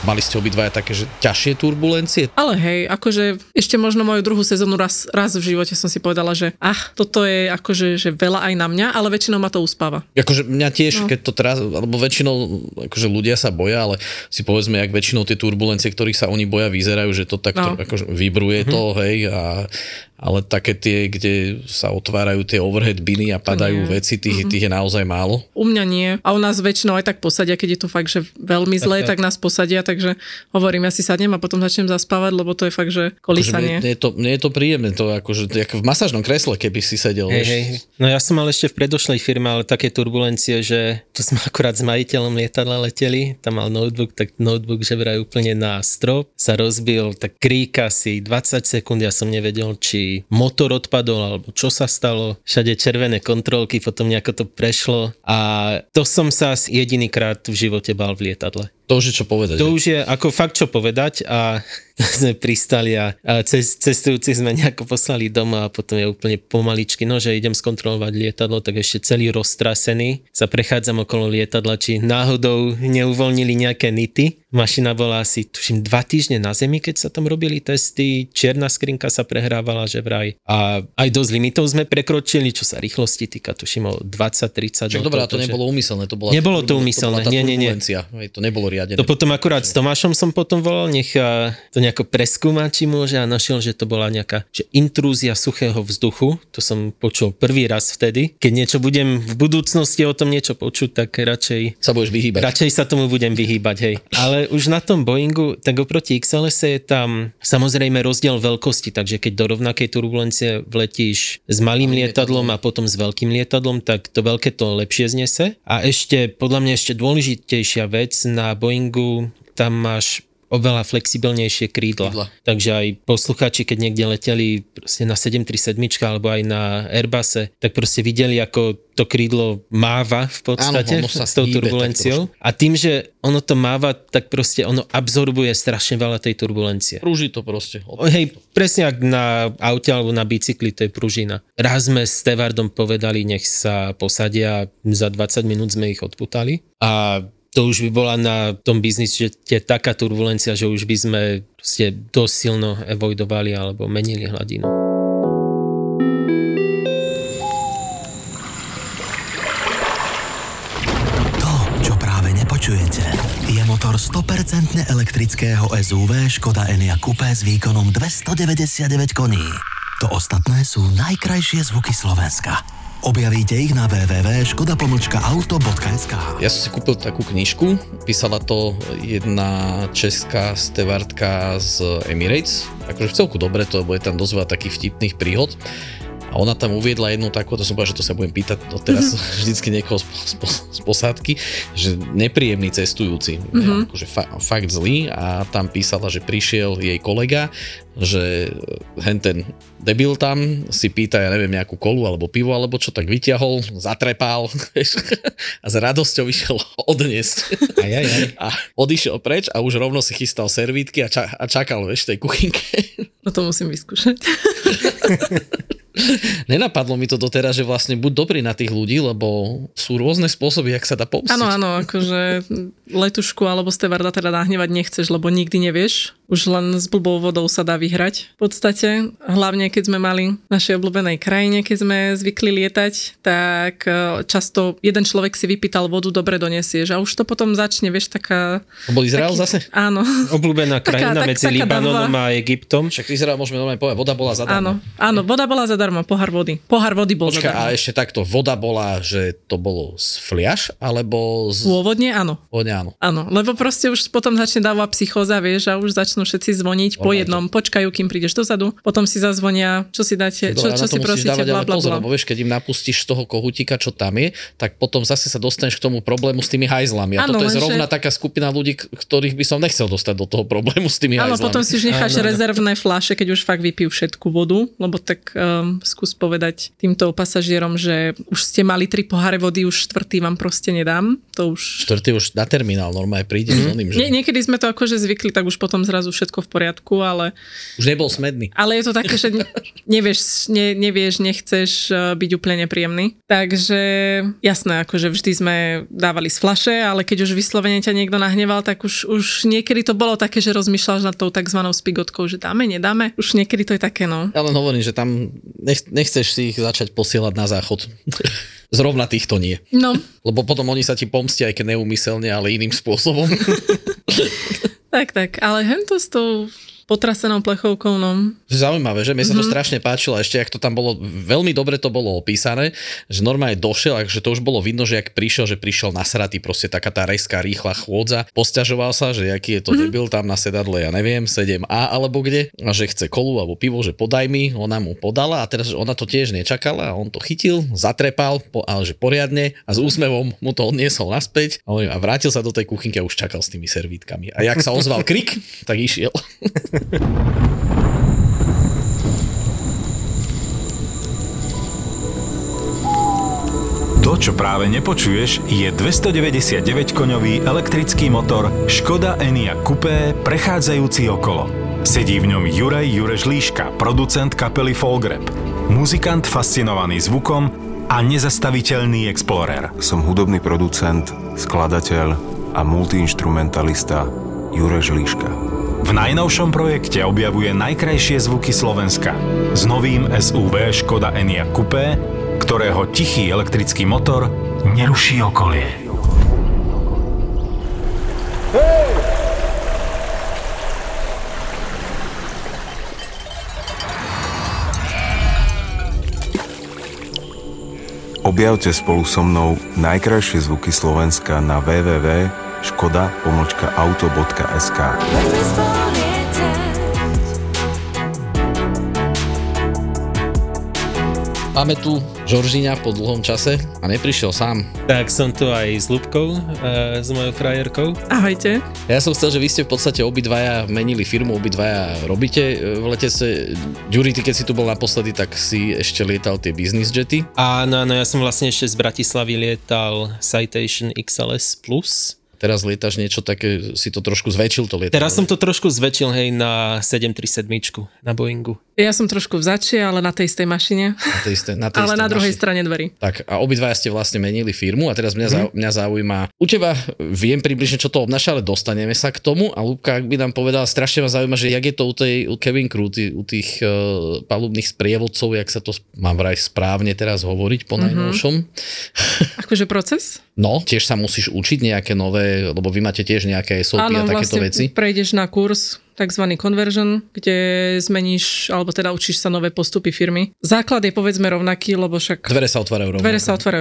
Mali ste obidvaja také, že ťažšie turbulencie? Ale hej, akože ešte možno moju druhú sezónu raz v živote som si povedala, že toto je akože že veľa aj na mňa, ale väčšinou ma to uspáva. Akože mňa tiež, Keď to teraz, alebo väčšinou akože ľudia sa boja, ale si povedzme, jak väčšinou tie turbulencie, ktorých sa oni boja, vyzerajú, že to tak akože vibruje to, hej, ale také tie, kde sa otvárajú tie overhead biny a padajú veci, tých je naozaj málo. U mňa nie. A u nás väčšinou aj tak posadia, keď je to fakt, že veľmi zlé, tak nás posadia, takže hovorím, ja si sadnem a potom začnem zaspávať, lebo to je fakt, že kolísanie. Nie je to príjemné, to akože jak v masážnom kresle, keby si sedel. Hej. No ja som mal ešte v predošlej firme, ale také turbulencie, že to sme akurát s majiteľom lietadla leteli, tam mal notebook, tak notebook že vraj úplne na strop, sa rozbil, tak krík asi 20 sekúnd, ja som nevedel, či motor odpadol, alebo čo sa stalo. Všade červené kontrolky, potom nejako to prešlo a to som sa asi jedinýkrát v živote bál v lietadle. To už je čo povedať. To už je ako fakt čo povedať a sme pristali a cestujúci sme nejako poslali doma a potom je úplne pomaličky, že idem skontrolovať lietadlo, tak ešte celý roztrasený. Sa prechádzam okolo lietadla, či náhodou neuvoľnili nejaké nity. Mašina bola asi, tuším, 2 týždne na zemi, keď sa tam robili testy. Čierna skrinka sa prehrávala, že vraj. A aj dosť limitov sme prekročili, čo sa rýchlosti týka, tuším, o 20-30. Čiže dobrá, to nebolo úmyselné. Nebolo to úmyselné, nie. To nebolo riadené. To potom akurát s Tomášom som potom volal, nech to nejako preskúma, či môže, a našiel, že to bola nejaká intrúzia suchého vzduchu. To som počul prvý raz vtedy. Keď niečo budem v budúcnosti o tom niečo počuť, tak radšej sa budeš vyhýbať. Radšej sa tomu budem vyhýbať, hej. Ale už na tom Boeingu, tak oproti XLS je tam samozrejme rozdiel veľkosti, takže keď do rovnakej turbulencie vletíš s malým lietadlom a potom s veľkým lietadlom, tak to veľké to lepšie znese. A ešte, podľa mňa ešte dôležitejšia vec, na Boeingu tam máš oveľa flexibilnejšie krídla. Takže aj poslucháči, keď niekde leteli proste na 737 alebo aj na Airbuse, tak proste videli, ako to krídlo máva v podstate s tou turbulenciou. A tým, že ono to máva, tak proste ono absorbuje strašne veľa tej turbulencie. Prúži to proste. Hej, presne ak na aute alebo na bicykli, to je pružina. Raz sme s stevardom povedali, nech sa posadia, za 20 minút sme ich odputali a to už by bola na tom biznis, že je taká turbulencia, že už by sme proste dosť silno evoidovali alebo menili hladinu. To, čo práve nepočujete, je motor 100% elektrického SUV Škoda Enyaq Coupé s výkonom 299 koní. To ostatné sú najkrajšie zvuky Slovenska. Objavíte ich na www.škoda-auto.sk. Ja som si kúpil takú knižku, písala to jedna česká stevardka z Emirates. Akože v celku dobre to, lebo je tam dosť veľa takých vtipných príhod. A ona tam uviedla jednu takú, to som povedal, že to sa budem pýtať odteraz vždycky niekoho z posádky, že nepríjemný cestujúci, akože fakt zlý, a tam písala, že prišiel jej kolega, že ten debil tam si pýta, ja neviem, nejakú kolu alebo pivo alebo čo, tak vytiahol, zatrepal a s radosťou išiel odniesť. A odišiel preč a už rovno si chystal servítky a čakal, vieš, v tej kuchynke. No to musím vyskúšať. Nenapadlo mi to doteraz, že vlastne buď dobrý na tých ľudí, lebo sú rôzne spôsoby, jak sa dá pomstiť. Áno, akože letušku alebo stevarda teda nahnevať nechceš, lebo nikdy nevieš. už len s blbou vodou sa dá vyhrať. V podstate, hlavne keď sme mali v našej obľúbenej krajine, keď sme zvykli lietať, tak často jeden človek si vypýtal vodu, dobre donesieš. A už to potom začne, vieš, taká... Bol Izrael taký, zase? Áno. Obľúbená krajina medzi Libanonom a Egyptom. Však Izrael môžeme normálne povedať, voda bola zadarmo. Áno, voda bola zadarmo, pohár vody. Pohár vody bol zadarmo. Počkaj, a ešte takto, voda bola, že to bolo z fliaš, alebo z... Pôvodne áno. Pôvodne áno. Áno, lebo proste už potom začne dáva psychóza, vieš, a už začnú všetci zvoniť po jednom, počkajú, kým prídeš dozadu, potom si zazvonia, čo si dáte, čo si prosíte, bla bla bla. Lebo vieš, keď im napustíš toho kohútika, čo tam je, tak potom zase sa dostaneš k tomu problému s tými hajzlami. A ano, toto je zrovna taká skupina ľudí, ktorých by som nechcel dostať do toho problému s tými hajzlami. Ale potom si už necháš rezervné fľaše, keď už fakt vypijú všetku vodu, lebo tak skús povedať týmto pasažierom, že už ste mali 3 poháre vody, už štvrtý vám proste nedám. To už štvrtý už na terminál normálne príde s oným, že... Niekedy sme to akože zvykli, tak už potom zrazu všetko v poriadku, ale... Už nebol smedný. Ale je to také, že nevieš, nechceš byť úplne nepríjemný. Takže jasné, akože vždy sme dávali z fľaše, ale keď už vyslovene ťa niekto nahneval, tak už niekedy to bolo také, že rozmýšľaš nad tou takzvanou spigotkou, že dáme, nedáme. Už niekedy to je také, no. Ja len hovorím, že tam nechceš si ich začať posielať na záchod. Zrovna týchto nie. No. Lebo potom oni sa ti pomstia, aj keď neúmyselne, ale iným spôsobom. tak, ale hento s tou potrasenou plechovkou, no. Zaujímavé, že? Mne sa to strašne páčilo, ešte jak to tam bolo, veľmi dobre to bolo opísané, že normálne došiel, že to už bolo vidno, že jak prišiel, nasratý, proste taká tá reská, rýchla chôdza, posťažoval sa, že aký je to debil tam na sedadle, ja neviem, 7A alebo kde, a že chce kolu alebo pivo, že podaj mi, ona mu podala a teraz ona to tiež nečakala a on to chytil, zatrepal, ale že poriadne a s úsmevom mu to odniesol naspäť a vrátil sa do tej kuchynky a už čakal s tými servítkami. A jak sa ozval krik, tak išiel. To, čo práve nepočuješ, je 299-koňový elektrický motor Škoda Enyaq Coupé prechádzajúci okolo. Sedí v ňom Juraj Jurežlíška, producent kapely Folgrep, muzikant fascinovaný zvukom a nezastaviteľný explorer. Som hudobný producent, skladateľ a multiinštrumentalista Jurežlíška. V najnovšom projekte objavuje najkrajšie zvuky Slovenska s novým SUV Škoda Enyaq Coupé, ktorého tichý elektrický motor neruší okolie. Hey! Objavte spolu so mnou najkrajšie zvuky Slovenska na www.škoda-auto.sk. Máme tu Žoržíňa po dlhom čase a neprišiel sám. Tak som tu aj s Ľubkou, s mojou frajerkou. Ahojte. Ja som chcel, že vy ste v podstate obidvaja menili firmu, obidvaja robíte v letectve. Ďuri, ty keď si tu bol naposledy, tak si ešte lietal tie business jety. Áno, ja som vlastne ešte z Bratislavy lietal Citation XLS+. Teraz lietaš niečo také, si to trošku zväčšil to lietadlo. Teraz som to trošku zväčšil, hej, na 737, na Boeingu. Ja som trošku vzačie, ale na tej istej mašine. Na tej ale na druhej strane dverí. Tak a obidvaja ste vlastne menili firmu a teraz mňa zaujíma. U teba viem približne, čo to obnáša, ale dostaneme sa k tomu. A Ľubka, ak by nám povedala, strašne ma zaujíma, že jak je to u cabin crew, u tých palubných sprievodcov, jak sa to mám vraj správne teraz hovoriť po najnovšom. Akože proces? No, tiež sa musíš učiť nejaké nové, lebo vy máte tiež nejaké SOP a takéto veci. Áno, vlastne prejdeš na kurz, takzvaný conversion, kde zmeníš, alebo teda učíš sa nové postupy firmy. Základ je povedzme rovnaký, lebo však... Dvere sa otvárajú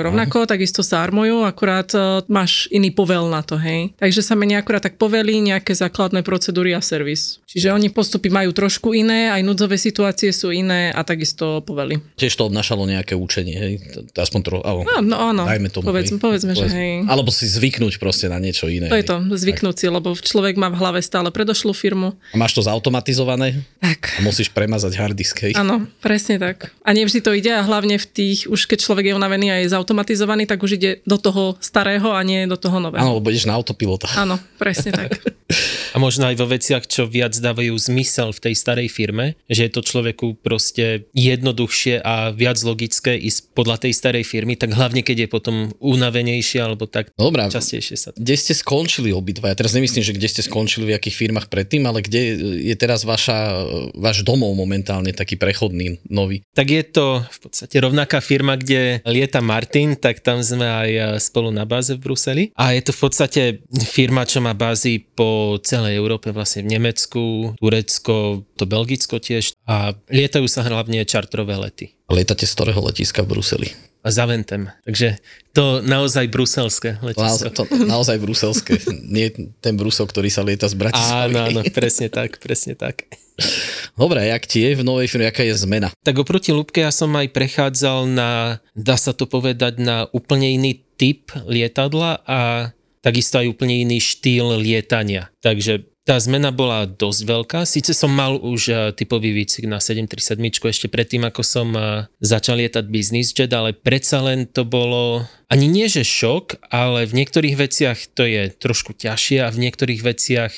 rovnako, takisto sa armujú, akurát máš iný povel na to, hej. Takže sa menia akurát tak povely, nejaké základné procedúry a servis. Čiže oni postupy majú trošku iné, aj núdzové situácie sú iné a takisto povely. Tiež to obnášalo nejaké učenie, hej. Aspoň trochu, áno, dajme tomu. Povedzme, že hej. Alebo si zvyknúť proste na niečo iné. To je to, zvyknúť si, lebo človek má v hlave stále predošlú firmu. A máš to zautomatizované? Tak. A musíš premazať harddisk. Áno, presne tak. A nevždy to ide a hlavne v tých, už keď človek je unavený a je zautomatizovaný, tak už ide do toho starého a nie do toho nového. Áno, lebo ideš na autopilota. Áno, presne tak. A možno aj vo veciach, čo viac dávajú zmysel v tej starej firme, že je to človeku proste jednoduchšie a viac logické ísť podľa tej starej firmy, tak hlavne keď je potom unavenejšie alebo tak. Dobrá, častejšie sa. Kde ste skončili obidva? Ja teraz nemyslím, že kde ste skončili v akých firmách predtým, ale kde je teraz váš domov momentálne taký prechodný, nový? Tak je to v podstate rovnaká firma, kde lieta Martin, tak tam sme aj spolu na báze v Bruseli. A je to v podstate firma, čo má bázy po celej Európe, vlastne v Nemecku, Turecko, to Belgicko tiež. A lietajú sa hlavne čartrové lety. Lietate z ktorého letiska v Bruseli? A Zaventem. Takže to naozaj bruselské letisko. To naozaj bruselské. Nie ten Brusel, ktorý sa lieta z Bratislavy. Áno, presne tak, presne tak. Dobre, jak tie v novej firme, aká je zmena? Tak oproti Lúbke ja som aj prechádzal na, dá sa to povedať, na úplne iný typ lietadla a takisto aj úplne iný štýl lietania. Takže tá zmena bola dosť veľká. Síce som mal už typový výcvik na 737 ešte predtým, ako som začal lietať business jet, ale predsa len to bolo ani nie že šok, ale v niektorých veciach to je trošku ťažšie a v niektorých veciach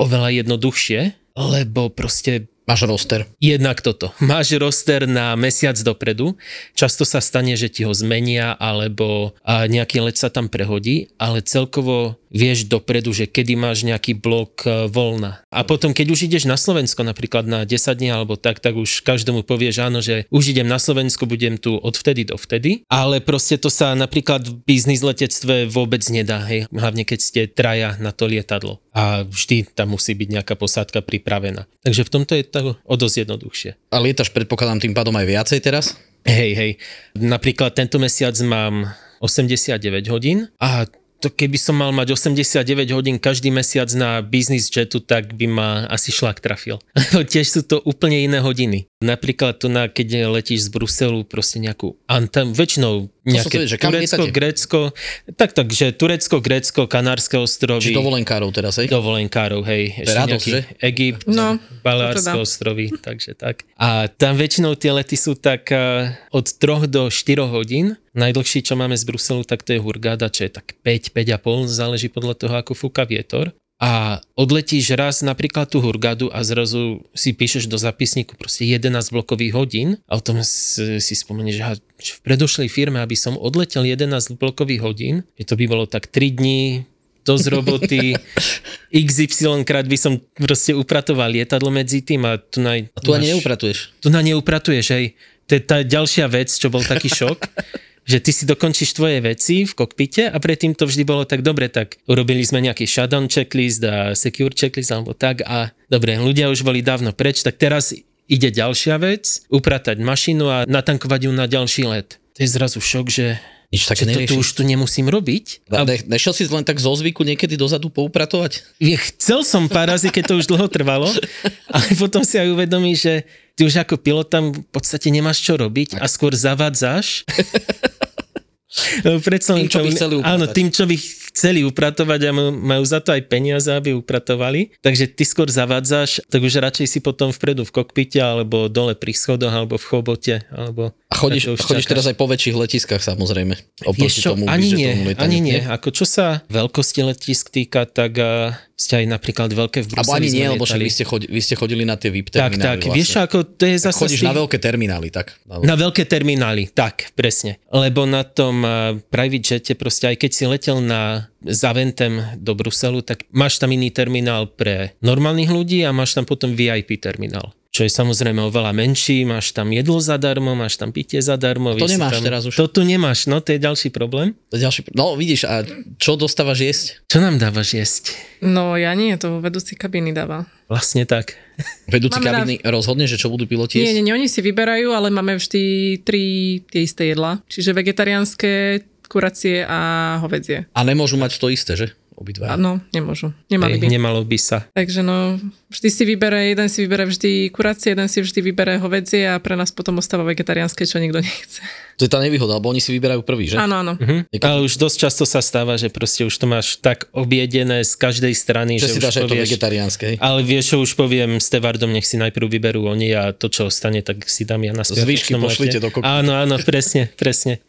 oveľa jednoduchšie, lebo proste máš roster. Jednak toto. Máš roster na mesiac dopredu. Často sa stane, že ti ho zmenia alebo nejaký let sa tam prehodí, ale celkovo vieš dopredu, že kedy máš nejaký blok voľna. A potom, keď už ideš na Slovensko napríklad na 10 dní alebo tak už každému povieš áno, že už idem na Slovensko, budem tu od vtedy do vtedy. Ale proste to sa napríklad v biznis letectve vôbec nedá, hej. Hlavne keď ste traja na to lietadlo. A vždy tam musí byť nejaká posádka pripravená. Takže v tomto je to o dosť jednoduchšie. A lietaš predpokladám tým pádom aj viacej teraz? Hej. Napríklad tento mesiac mám 89 hodín a to keby som mal mať 89 hodín každý mesiac na business jetu, tak by ma asi šlak trafil. Tiež sú to úplne iné hodiny. Napríklad tu, keď letíš z Bruselu, proste nejakú Antáliu, väčšinou nejaké to Turecko, Grécko, takže Turecko, Grécko, Kanárske ostrovy. Či dovolenkárov teraz, hej? Dovolenkárov, hej. Ešte radosť, že? Egypt, no, Balearské ostrovy, takže tak. A tam väčšinou tie lety sú tak od 3 do 4 hodín. Najdlhší, čo máme z Bruselu, tak to je Hurghada, čo je tak 5,5, záleží podľa toho, ako fúka vietor. A odletíš raz napríklad tú Hurghadu a zrazu si píšeš do zapisníku proste 11 blokových hodín a o tom si spomenieš, že v predošlej firme, aby som odletel 11 blokových hodín, že to by bolo tak 3 dní, dosť roboty, XY krát by som proste upratoval lietadlo medzi tým a tu na... A tu ani neupratuješ. Tu na neupratuješ, hej. To je tá ďalšia vec, čo bol taký šok. Že ty si dokončíš tvoje veci v kokpite a predtým to vždy bolo tak dobre, tak urobili sme nejaký shutdown checklist a secure checklist alebo tak a dobre, ľudia už boli dávno preč, tak teraz ide ďalšia vec, upratať mašinu a natankovať ju na ďalší let. To je zrazu šok, že... Nič také nerieši. To už tu nemusím robiť. Nešiel si len tak zo zvyku niekedy dozadu poupratovať? Chcel som pár razy, keď to už dlho trvalo, ale potom si aj uvedomí, že ty už ako pilot tam v podstate nemáš čo robiť a skôr zavádzaš. Tým, čo by chceli upratovať a majú za to aj peniaze, aby upratovali. Takže ty skôr zavádzaš, tak už radšej si potom vpredu v kokpite, alebo dole pri schodoch, alebo v chobote. Alebo a chodíš teraz aj po väčších letiskách samozrejme. Ani nie. Ako čo sa veľkosti letisk týka, tak ste aj napríklad veľké v Bruseli. Abo ani nie, lebo však vy ste chodili na tie VIP terminály. Tak, vlastne. Vieš, ako to je zase... Chodíš na veľké terminály, tak? Na veľké terminály, tak, presne. Lebo na tom private jete proste, aj keď si letel na Zaventem do Bruselu, tak máš tam iný terminál pre normálnych ľudí a máš tam potom VIP terminál. Čo je samozrejme oveľa menší, máš tam jedlo zadarmo, máš tam pitie zadarmo. To nemáš tam, teraz už. To tu nemáš, no to je ďalší problém. No vidíš, a čo dostávaš jesť? Čo nám dávaš jesť? No ja nie, to vedúci kabiny dáva. Vlastne tak. Vedúci kabiny rozhodne, že čo budú piloti jesť? Nie, oni si vyberajú, ale máme vždy 3 tie isté jedlá. Čiže vegetariánske, kuracie a hovädzie. A nemôžu mať to isté, že? Obidva. Áno, nemôžu. Nemalo by sa. Takže no, vždy si vybere, jeden si vybere vždy kuracie, jeden si vždy vybere hovädzie a pre nás potom ostáva vegetariánske, čo nikto nechce. To je tá nevýhoda, lebo oni si vyberajú prvý, že? Áno. Mhm. Ale už dosť často sa stáva, že proste už to máš tak objedené z každej strany, že si už dáš aj to vegetariánske. Ale vieš, čo už poviem stevardom, nech si najprv vyberú oni a to, čo ostane, tak si dám ja na spiatočnom lete. Zvyšky pošlite do kokpita. Áno, presne.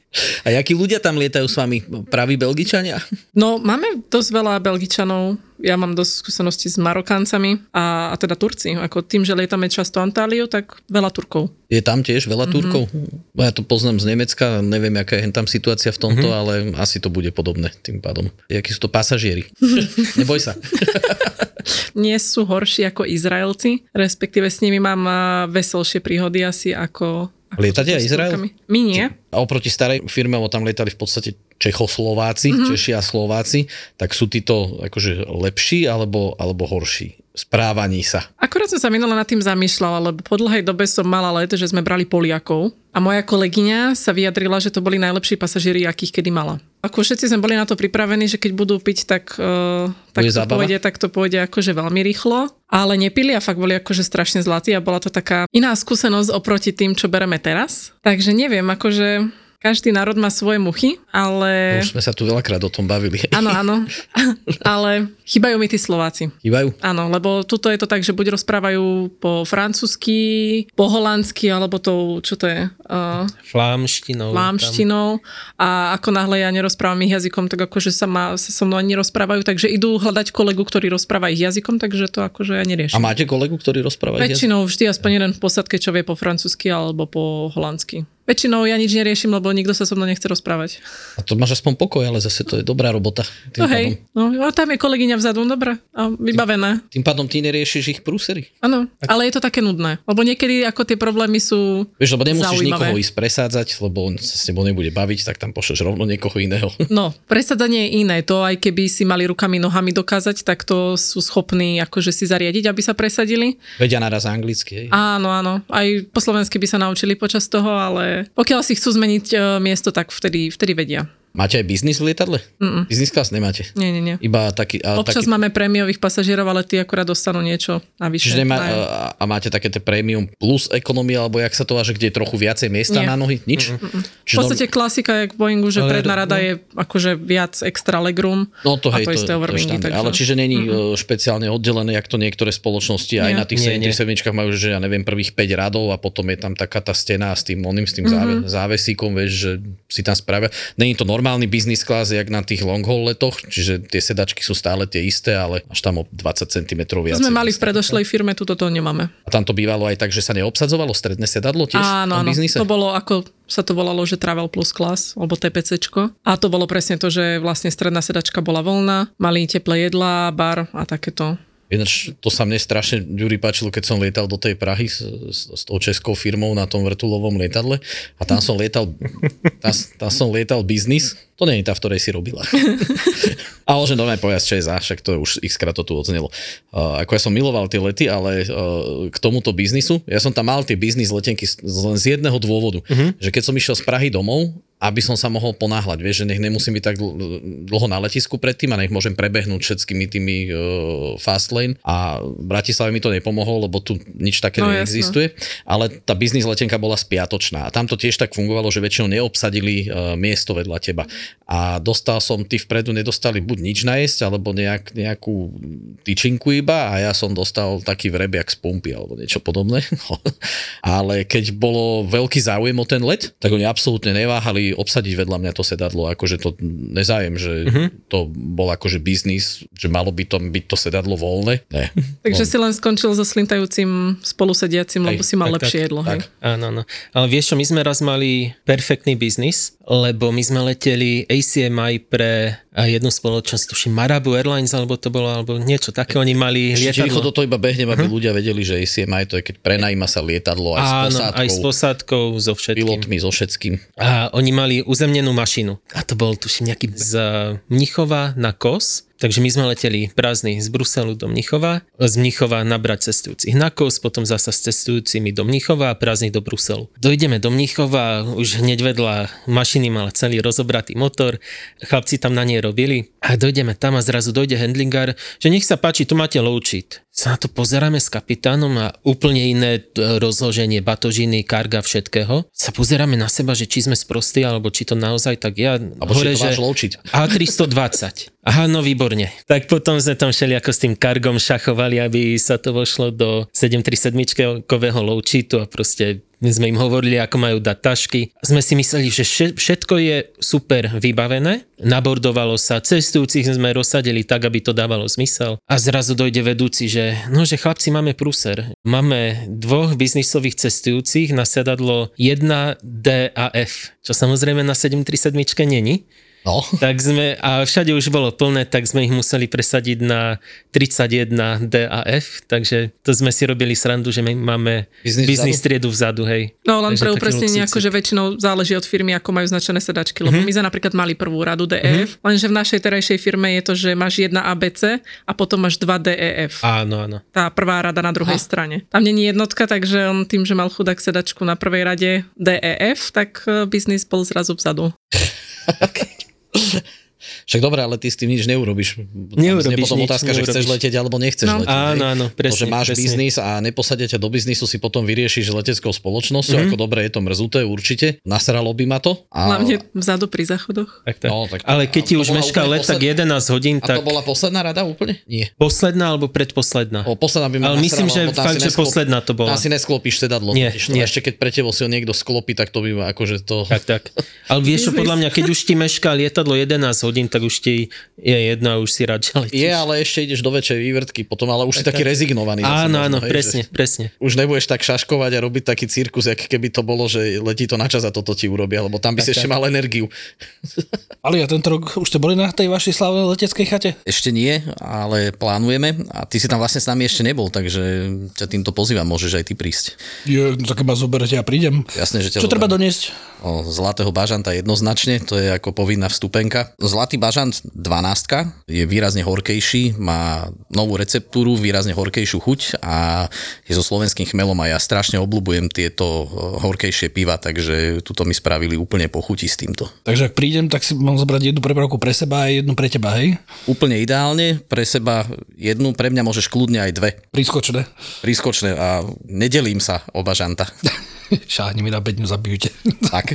A jakí ľudia tam lietajú s vami? Praví Belgičania? No, máme dosť veľa Belgičanov. ja mám dosť skúsenosti s Marokáncami a teda Turci. Ako tým, že lietame často Antáliu, tak veľa Turkov. Je tam tiež veľa Turkov? Ja to poznám z Nemecka, neviem, aká je tam situácia v tomto, ale asi to bude podobné tým pádom. Jakí sú to pasažieri? Neboj sa. Nie sú horší ako Izraelci, respektíve s nimi mám veselšie príhody asi ako... Lietate aj Izrael? My nie. A oproti starej firme, bo tam lietali v podstate Čechoslováci, Češi a Slováci, tak sú títo akože lepší alebo horší? Správaní sa. Akorát som sa minula nad tým zamýšľala, lebo po dlhej dobe som mala leto, že sme brali Poliakov a moja kolegyňa sa vyjadrila, že to boli najlepší pasažieri, akých kedy mala. Ako všetci sme boli na to pripravení, že keď budú piť, tak to pôjde akože veľmi rýchlo, ale nepili a fakt boli akože strašne zlatí a bola to taká iná skúsenosť oproti tým, čo bereme teraz. Takže neviem, akože každý národ má svoje muchy, ale... Už sme sa tu veľakrát o tom bavili. Áno. Ale chýbajú mi tí Slováci. Chýbajú? Áno, lebo tuto je to tak, že buď rozprávajú po francúzsky, po holandsky, alebo tou, čo to je? Flámštinou. A ako náhle ja nerozprávam ich jazykom, tak akože sa so mnou ani rozprávajú, takže idú hľadať kolegu, ktorý rozpráva ich jazykom, takže to akože ja neriešim. A máte kolegu, ktorý rozpráva ich jazykom? Väčšinou vždy aspoň jeden v posádke, čo vie po francúzsky alebo po holandsky. Väčšinou ja nič neriešim, lebo nikto sa so mnou nechce rozprávať. A to máš aspoň pokoj, ale zase to je dobrá robota. Tým hej, no a tam je kolegyňa vzadu, dobrá a vybavená. Tým pádom ty neriešiš ich prúsery. Áno, ale je to také nudné, lebo niekedy ako tie problémy sú zaujímavé. Vieš, lebo nemusíš nikoho ísť presádzať, lebo on sa s tebou nebude baviť, tak tam pošleš rovno niekoho iného. No, presadzanie je iné, to aj keby si mali rukami, nohami dokázať, tak to sú schopní akože si zariadiť, aby sa presadili. Vedia naraz anglicky. Hej. Áno, aj po slovensky by sa naučili počas toho, ale pokiaľ si chcú zmeniť miesto, tak vtedy vedia. Máte aj biznis v lietadle? Biznis class nemáte? Nie. Iba taký, občas máme prémiových pasažierov, ale tí akurát dostanú niečo navyše. Čiže a máte také prémium plus ekonomia, alebo jak sa to váže, kde je trochu viacej miesta na nohy? Nič? V podstate klasika, jak v Boeingu, že predná rada je akože viac extra legroom. No to hej, to overwingy. Ale čiže není špeciálne oddelené, jak to niektoré spoločnosti aj na tých 77-čkách majú, že ja neviem, prvých 5 radov a potom je tam taká tá stena s tým závesíkom, vieš, že si tam spravia. Není to normálny business class, jak na tých long haul letoch, čiže tie sedačky sú stále tie isté, ale až tam o 20 cm viac. To sme mali v predošlej firme, tuto to nemáme. A tam to bývalo aj tak, že sa neobsadzovalo stredné sedadlo tiež? Áno, to bolo ako sa to volalo, že Travel Plus Class, alebo TPCčko. A to bolo presne to, že vlastne stredná sedačka bola voľná, mali teplé jedlá, bar a takéto. Ináč to sa mne strašne, Juri, páčilo, keď som lietal do tej Prahy s tou českou firmou na tom vrtuľovom lietadle a tam som lietal biznis. To nie je tá, v ktorej si robila. Ale že normálne povedať, čo je za, však to už xkrát to tu odznelo. Ako ja som miloval tie lety, ale k tomuto biznisu, ja som tam mal tie biznis letenky len z jedného dôvodu, že keď som išiel z Prahy domov, aby som sa mohol ponáhľať, vieš, že nech nemusím byť tak dlho na letisku predtým a nech môžem prebehnúť všetkými tými fast lane a Bratislave mi to nepomohlo, lebo tu nič také neexistuje, jasno. Ale tá biznis letenka bola spiatočná a tam to tiež tak fungovalo, že väčšinou neobsadili miesto vedľa teba a dostal som, tí vpredu nedostali buď nič najesť, alebo nejakú tyčinku iba a ja som dostal taký vrebiak z pumpy alebo niečo podobné, ale keď bolo veľký záujem o ten let, tak oni absolútne neváhali obsadiť vedľa mňa to sedadlo, akože to nezájem, že to bol akože biznis, že malo by to byť to sedadlo voľné. Ne. Takže si len skončil so slintajúcim spolusediacim, lebo si mal lepšie jedlo. Tak. Áno. Ale vieš čo, my sme raz mali perfektný biznis, lebo my sme leteli ACMI pre jednu spoločnosť, tuším Marabu Airlines, alebo niečo také, oni mali lietadlo. Čiže toto iba behnem, aby ľudia vedeli, že ACMI to je, keď prenajíma sa lietadlo aj s posádkou, so všetkým. Pilotmi, so všetkým. A oni mali uzemnenú mašinu. A to bol, tuším, nejaký z Mnichova na Kos. Takže my sme leteli prázdny z Bruselu do Mnichova, z Mnichova nabrať cestujúcich na Kos, potom zasa s cestujúcimi do Mnichova a prázdny do Bruselu. Dojdeme do Mnichova, už hneď vedľa mašiny mala celý rozobratý motor, chlapci tam na nej robili a dojdeme tam a zrazu dojde handlingár, že nech sa páči, tu máte low sheet. Sa na to pozeráme s kapitánom a úplne iné rozloženie batožiny, karga, všetkého. Sa pozeráme na seba, že či sme sprostí, alebo či to naozaj tak ja... Alebo či to máš loučiť. A320. Aha, no výborne. Tak potom sme tam šeli ako s tým kargom šachovali, aby sa to vošlo do 737-kového loučitu a proste... My sme im hovorili, ako majú dať tašky. Sme si mysleli, že všetko je super vybavené. Nabordovalo sa, cestujúcich sme rozsadili tak, aby to dávalo zmysel. A zrazu dojde vedúci, že nože chlapci, máme prúser. Máme dvoch biznisových cestujúcich na sedadlo 1DAF, čo samozrejme na 737-čke není. No. Tak sme, a všade už bolo plné, tak sme ich museli presadiť na 31 DAF, takže to sme si robili srandu, že my máme biznis triedu vzadu, hej. No len pre upresnenie, akože väčšinou záleží od firmy, ako majú značené sedačky, lebo my sme napríklad mali prvú radu DEF, lenže v našej terajšej firme je to, že máš 1 ABC a potom máš 2 DEF. Áno, áno. Tá prvá rada na druhej strane. Tam nie je jednotka, takže on tým, že mal chudák sedačku na prvej rade DEF, tak biznis bol zrazu vzadu. Však dobre, ale ty s tým nič neurobiš. Neurobiš potom nič, otázka, neurobiš. Že chceš letieť alebo nechceš letieť. Áno, áno, presne. To, že máš biznis a neposadia ťa do biznisu, si potom vyriešiš leteckou spoločnosťou, ako dobre, je to mrzuté, určite. Nasralo by ma to. Hlavne vzadu pri záchodoch. Tak. No, tak, ale keď ti už mešká let, tak 11 hodín, tak... A to bola posledná rada úplne? Nie. Posledná alebo predposledná? Posledná by ma nasralo. Ale myslím, že fakt, že posledná to bola. Tam si nesklopíš sedadlo. Nie, nie. Ešte keď pre teba si ho niekto sklopí, tak to by ma akože to... Tak, tak. Ale vieš, podľa mňa, keď už ti mešká lietadlo 11 hodín, tak už ti je jedno a už si radšej letíš. Je, ale ešte ideš do väčšej vývrtky potom, ale už tak, si taký rezignovaný. Áno, áno, hej, presne, presne. Už nebudeš tak šaškovať a robiť taký cirkus, ako keby to bolo, že letí to na čas a toto ti urobia, lebo tam by si tak, ešte mal energiu. Ale ja tento rok, už ste boli na tej vašej slávnej leteckej chate? Ešte nie, ale plánujeme a ty si tam vlastne s nami ešte nebol, takže ťa týmto pozývam, môžeš aj ty prísť. Jo, no tak ma zoberete a prídem. Jasne, že ťa. Čo treba doniesť? Zlatého Bažanta jednoznačne, to je ako povinná vstupenka. Zlatý Bažant 12 je výrazne horkejší, má novú receptúru, výrazne horkejšiu chuť a je so slovenským chmelom a ja strašne obľúbujem tieto horkejšie piva, takže tuto mi spravili úplne po chuti s týmto. Takže ak prídem, tak si mám zobrať jednu prepravku pre seba a jednu pre teba, hej? Úplne ideálne, pre seba jednu, pre mňa môžeš kľudne aj dve. Prískočné. Prískočné a nedelím sa o Bažanta. Šáhni mi na bedňu, zabijú te. Tak.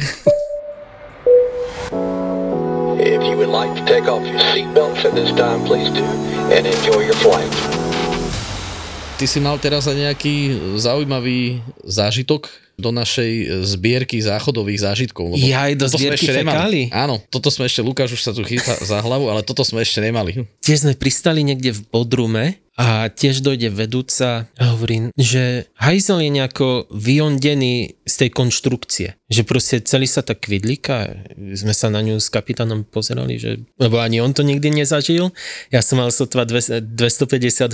If you would like to take off your seatbelts at this time, please do, and enjoy your flight. Ty si mal teraz aj nejaký zaujímavý zážitok do našej zbierky záchodových zážitkov. Jaj, do zbierky fekálií? Áno, toto sme ešte, Lukáš už sa tu chytá za hlavu, ale toto sme ešte nemali. Tiež sme pristali niekde v Bodrume a tiež dojde vedúca a hovorí, že hajzel je nejako vyondený z tej konštrukcie. Že proste celý sa tak kvidlíka. Sme sa na ňu s kapitánom pozerali, že, lebo ani on to nikdy nezažil. Ja som mal sotva 250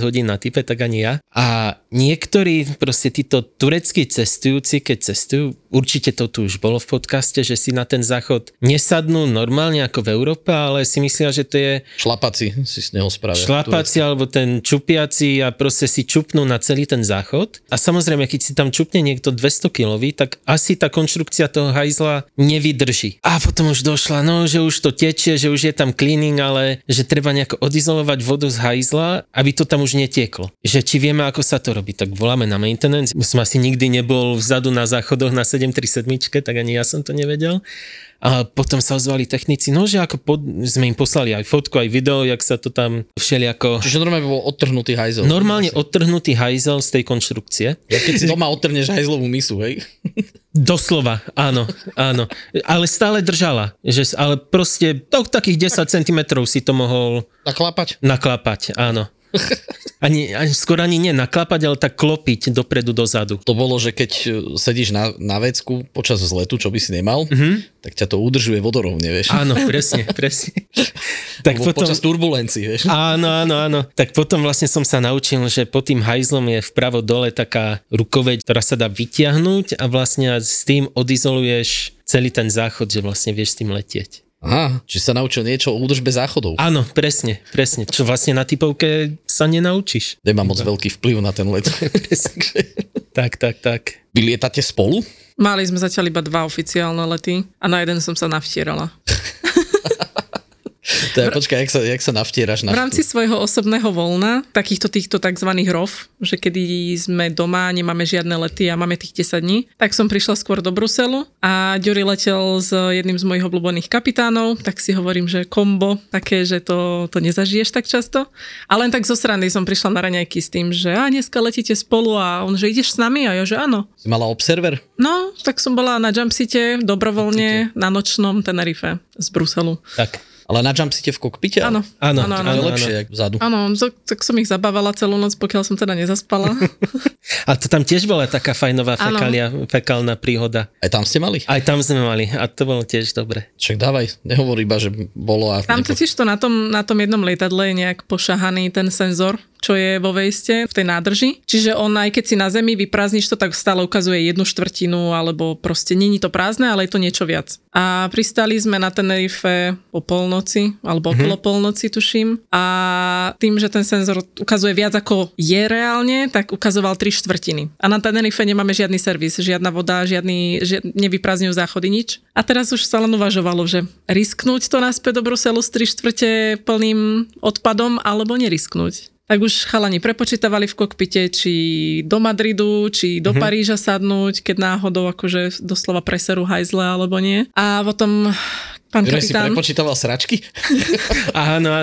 hodín na type, tak ani ja. A niektorí proste títo tureckí cestujúci, keď cestujú, určite to tu už bolo v podcaste, že si na ten záchod nesadnú normálne ako v Európe, ale si myslia, že to je... Šlapaci si z neho spravia. Šlapaci alebo ten čupiaci a proste si čupnú na celý ten záchod. A samozrejme, keď si tam čupne niekto 200-kilový, tak asi tá konštrukcia toho hajzla nevydrží. A potom už došla, no, že už to tečie, že už je tam cleaning, ale že treba nejako odizolovať vodu z hajzla, aby to tam už netieklo. Že či vieme, ako sa to robí, tak voláme na maintenance. Som asi nikdy nebol vzadu na záchodoch na 737, tak ani ja som to nevedel. A potom sa ozvali technici, nože ako sme im poslali aj fotku, aj video, jak sa to tam všelijako... Čiže normálne bol odtrhnutý hajzel. Normálne odtrhnutý hajzel z tej konštrukcie. Ja keď si doma odtrhneš hajzlovú misu, hej? Doslova, áno, áno. Ale stále držala. Že, ale proste do takých 10 cm si to mohol... Naklapať? Naklapať, áno. Skôr ani nie naklapať, ale tak klopiť dopredu, dozadu. To bolo, že keď sedíš na vecku počas vzletu, čo by si nemal, tak ťa to udržuje vodorovne, vieš. Áno, presne, presne. Tak potom, počas turbulencií, vieš. Áno, áno, áno. Tak potom vlastne som sa naučil, že pod tým hajzlom je vpravo dole taká rukoveď, ktorá sa dá vytiahnuť a vlastne s tým odizoluješ celý ten záchod, že vlastne vieš s tým letieť. Aha, či sa naučil niečo o údržbe záchodov. Áno, presne, presne. Čo vlastne na typovke sa nenaučíš. Nemá moc veľký vplyv na ten let. Tak, tak, tak. Vy lietate spolu? Mali sme zatiaľ iba 2 oficiálne lety a na jeden som sa navtierala. Počkaj, jak sa navtieraš? V rámci svojho osobného voľna, týchto takzvaných ROV, že kedy sme doma, nemáme žiadne lety a máme tých 10 dní, tak som prišla skôr do Bruselu a Ďuri letel s jedným z mojich obľúbených kapitánov, tak si hovorím, že kombo, také, že to nezažiješ tak často. A len tak zo srandy som prišla na raňajky s tým, že dneska letíte spolu a on, že ideš s nami a ja, že áno. Si mala observer? No, tak som bola na jumpsite dobrovoľne na nočnom Tenerife z Bruselu. Tak. Ale na jumpsite v kokpite? Áno. Áno. Je lepšie, jak vzadu. Áno, tak som ich zabávala celú noc, pokiaľ som teda nezaspala. A to tam tiež bola taká fajnová fekálna príhoda. Aj tam ste mali? Aj tam sme mali. A to bolo tiež dobre. Však dávaj, nehovor iba, že bolo. Tam totiž to na tom jednom lietadle je nejak pošahaný ten senzor, čo je vo vejste, v tej nádrži. Čiže on, aj keď si na zemi vyprázdniš to, tak stále ukazuje 1/4, alebo proste nie je to prázdne, ale je to niečo viac. A pristali sme na Tenerife po polnoci, alebo okolo polnoci, tuším. A tým, že ten senzor ukazuje viac, ako je reálne, tak ukazoval 3/4. A na Tenerife nemáme žiadny servis, žiadna voda, nevyprázdňujú záchody, nič. A teraz už sa len uvažovalo, že risknúť to naspäť do Bruselu s 3/4 plným odpadom, alebo nerisknúť. Tak už chalani prepočítavali v kokpite, či do Madridu, či do Paríža sadnúť, keď náhodou akože doslova preserú hajzle alebo nie. A potom pán kapitán... si prepočítaval sračky? Áno.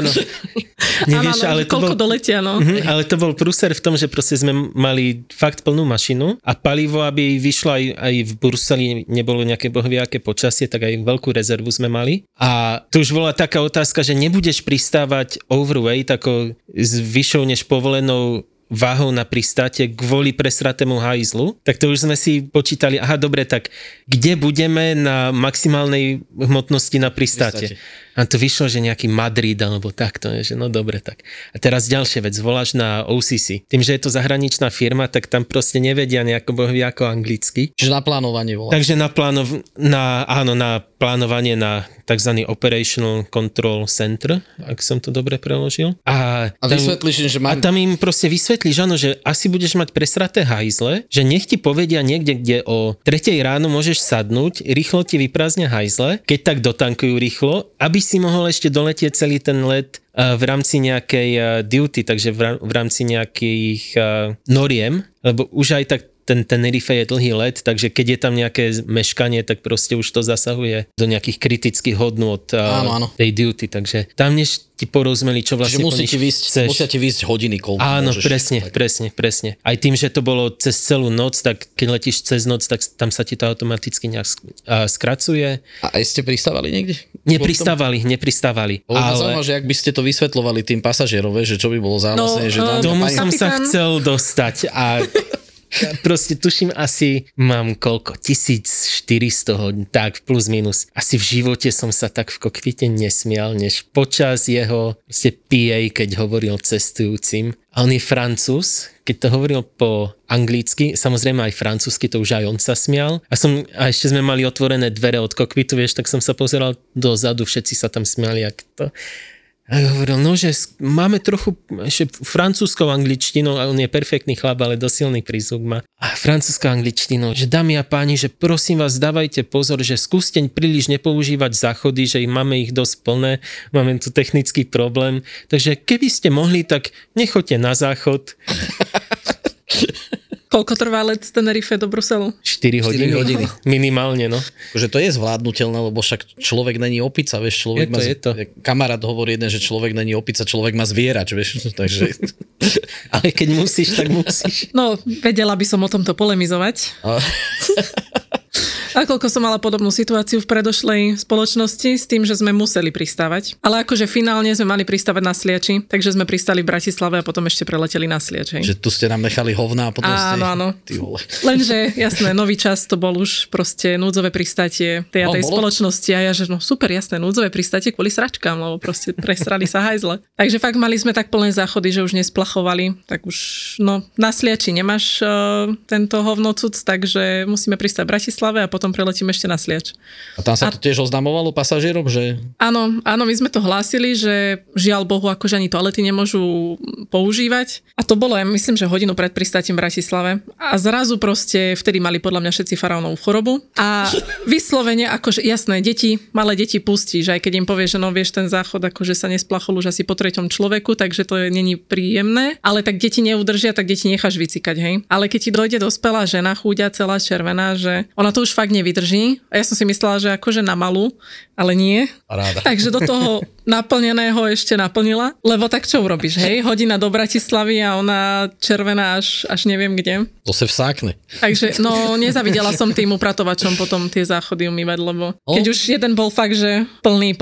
Nevieš, ale koľko doletia, no. Ale to bol prúser v tom, že proste sme mali fakt plnú mašinu a palivo, aby vyšlo aj v Bruseli, nebolo nejaké bohviaké počasie, tak aj veľkú rezervu sme mali. A tu už bola taká otázka, že nebudeš pristávať overweight, ako zvyšovať než povolenou váhou na pristáte kvôli presratému hajzlu, tak to už sme si počítali, dobre, tak kde budeme na maximálnej hmotnosti na pristáte? A to vyšlo, že nejaký Madrid alebo takto, že no dobre, tak. A teraz ďalšia vec, voláš na OCC. Tým, že je to zahraničná firma, tak tam proste nevedia nejako bohví ako anglicky. Čiže na plánovanie voláš. Takže na plánovanie na tzv. Operational Control Center, ak som to dobre preložil. A vysvetlíš, že mám... A tam im proste vysvetlíš, že asi budeš mať presraté hajzle, že nech ti povedia niekde, kde o 3:00 ráno môžeš sadnúť, rýchlo ti vyprázdnia hajzle, keď tak dotankujú rýchlo, aby si mohol ešte doletieť celý ten let v rámci nejakej duty, takže v rámci nejakých noriem, lebo už aj tak ten Tenerife je dlhý let, takže keď je tam nejaké meškanie, tak proste už to zasahuje do nejakých kritických hodnôt tej duty, takže tam než ti porozumeli, čo vlastne musia ti výsť hodiny, koľko môžeš. Áno, presne. Aj tým, že to bolo cez celú noc, tak keď letíš cez noc, tak tam sa ti to automaticky nejak skracuje. A aj ste pristávali niekde? Nepristávali. Zaujímavé, že ak by ste to vysvetlovali tým pasažierove, že čo by bolo zánosné, že tomu som sa chcel dostať a proste tuším, asi mám koľko, 1400 hodín, tak plus minus. Asi v živote som sa tak v kokpite nesmial, než počas jeho PA, keď hovoril cestujúcim. A on je Francúz, keď to hovoril po anglicky, samozrejme aj francúzsky, to už aj on sa smial. A ešte sme mali otvorené dvere od kokpitu, vieš, tak som sa pozeral dozadu, všetci sa tam smiali, jak to... A hovoril, že máme trochu francúzskou angličtinou, on je perfektný chlap, ale dosilný prízvuk má. A francúzskou angličtinou, že dámy a páni, že prosím vás, dávajte pozor, že skúste príliš nepoužívať záchody, že máme ich dosť plné, máme tu technický problém, takže keby ste mohli, tak nechoďte na záchod. Koľko trvá let z Tenerife do Bruselu? 4 hodiny. Minimálne, no. Že to je zvládnutelné, lebo však človek není opica, vieš, kamarát hovorí jeden, že človek není opica, človek má zvierač, vieš, takže... Ale keď musíš, tak musíš. No, vedela by som o tomto polemizovať. A koľko som mala podobnú situáciu v predošlej spoločnosti s tým, že sme museli pristávať. Ale akože finálne sme mali pristávať na Sliači, takže sme pristali v Bratislave a potom ešte preleteli na Sliač. Že tu ste nám nechali hovná a potom ste... Áno. Lenže, jasné, nový čas to bol už proste núdzové pristátie tej spoločnosti a ja, že super, jasné, núdzové pristátie kvôli sračkám, lebo proste presrali sa hajzle. Takže fakt mali sme tak plné záchody, že už nesplachovali, tak už na Sliači nemáš tento hovnocúc, takže musíme pristať v Bratislave a potom potom preletíme ešte na Sliač. A tam sa to tiež oznamovalo pasažierom, že? Áno, áno, my sme to hlásili, že žiaľ Bohu, akože ani toalety nemôžu používať. A to bolo, ja myslím, že hodinu pred pristátím v Bratislave. A zrazu proste vtedy mali podľa mňa všetci faraónovú chorobu. A vyslovene, akože jasné, deti, malé deti pustíš, aj keď im povieš, že no vieš, ten záchod akože sa nesplachol už asi po treťom človeku, takže to není príjemné, ale tak deti neudržia, tak deti necháš vycikať, hej. Ale keď ti dojde dospelá žena, chúďa, celá červená, že ona to už fakt nevydrží. A ja som si myslela, že akože na malú, ale nie. Ráda. Takže do toho naplneného ešte naplnila, lebo tak čo urobíš, hej? Hodina do Bratislavy a ona červená až neviem kde. To sa vsákne. Takže, no nezavidela som tým upratovačom potom tie záchody umývať, lebo keď už jeden bol fakt, že plný,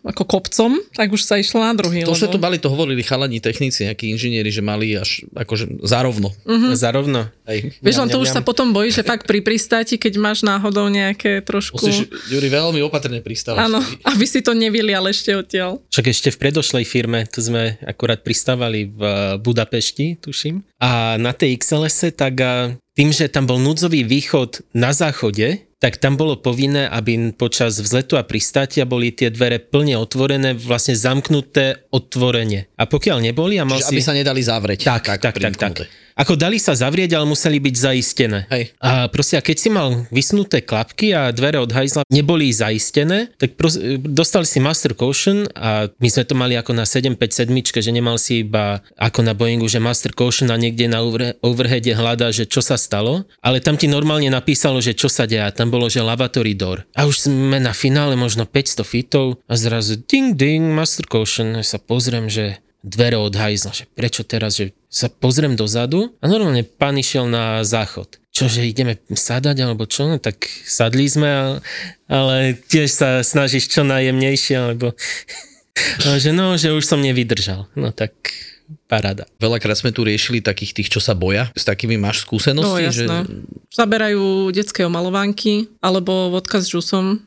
ako kopcom, tak už sa išlo na druhý. To, lebo... že tu mali, to hovorili chalani technici, nejakí inžinieri, že mali až akože zarovno. Mm-hmm. Zarovno. Hej. Vieš, on to už sa potom bojí, že fakt pri pristáti, keď máš náhodou nejaké trošku... Musíš, Juri, veľmi opatrne pristávať. Áno, aby si to nevylial ešte odtiaľ. Však ešte v predošlej firme, tu sme akurát pristávali v Budapešti, tuším, a na tej XLS-e, tak tým, že tam bol núdzový východ na záchode, tak tam bolo povinné, aby počas vzletu a pristátia boli tie dvere plne otvorené, vlastne zamknuté otvorene. A pokiaľ neboli... A mal čiže si... aby sa nedali zavrieť. Tak. Ako dali sa zavrieť, ale museli byť zaistené. Hej. A proste, keď si mal vysnuté klapky a dvere od hajzla neboli zaistené, tak dostal si Master Caution a my sme to mali ako na 757, že nemal si iba ako na Boeingu, že Master Caution a niekde na overheade hľadá, že čo sa stalo, ale tam ti normálne napísalo, že čo sa deje. Tam bolo, že lavatory door. A už sme na finále možno 500 fitov a zrazu ding ding Master Caution. Ja sa pozriem, že dvere od hajzla, že prečo teraz, že sa pozriem dozadu a normálne pán išiel na záchod. Čože ideme sadať alebo čo? No tak sadli sme, ale tiež sa snažíš čo najjemnejšie, alebo že už som nevydržal. No tak... paráda. Veľakrát sme tu riešili takých tých, čo sa boja. S takými máš skúsenosti? No jasné. Zaberajú detské omalovánky, alebo vodka s džusom.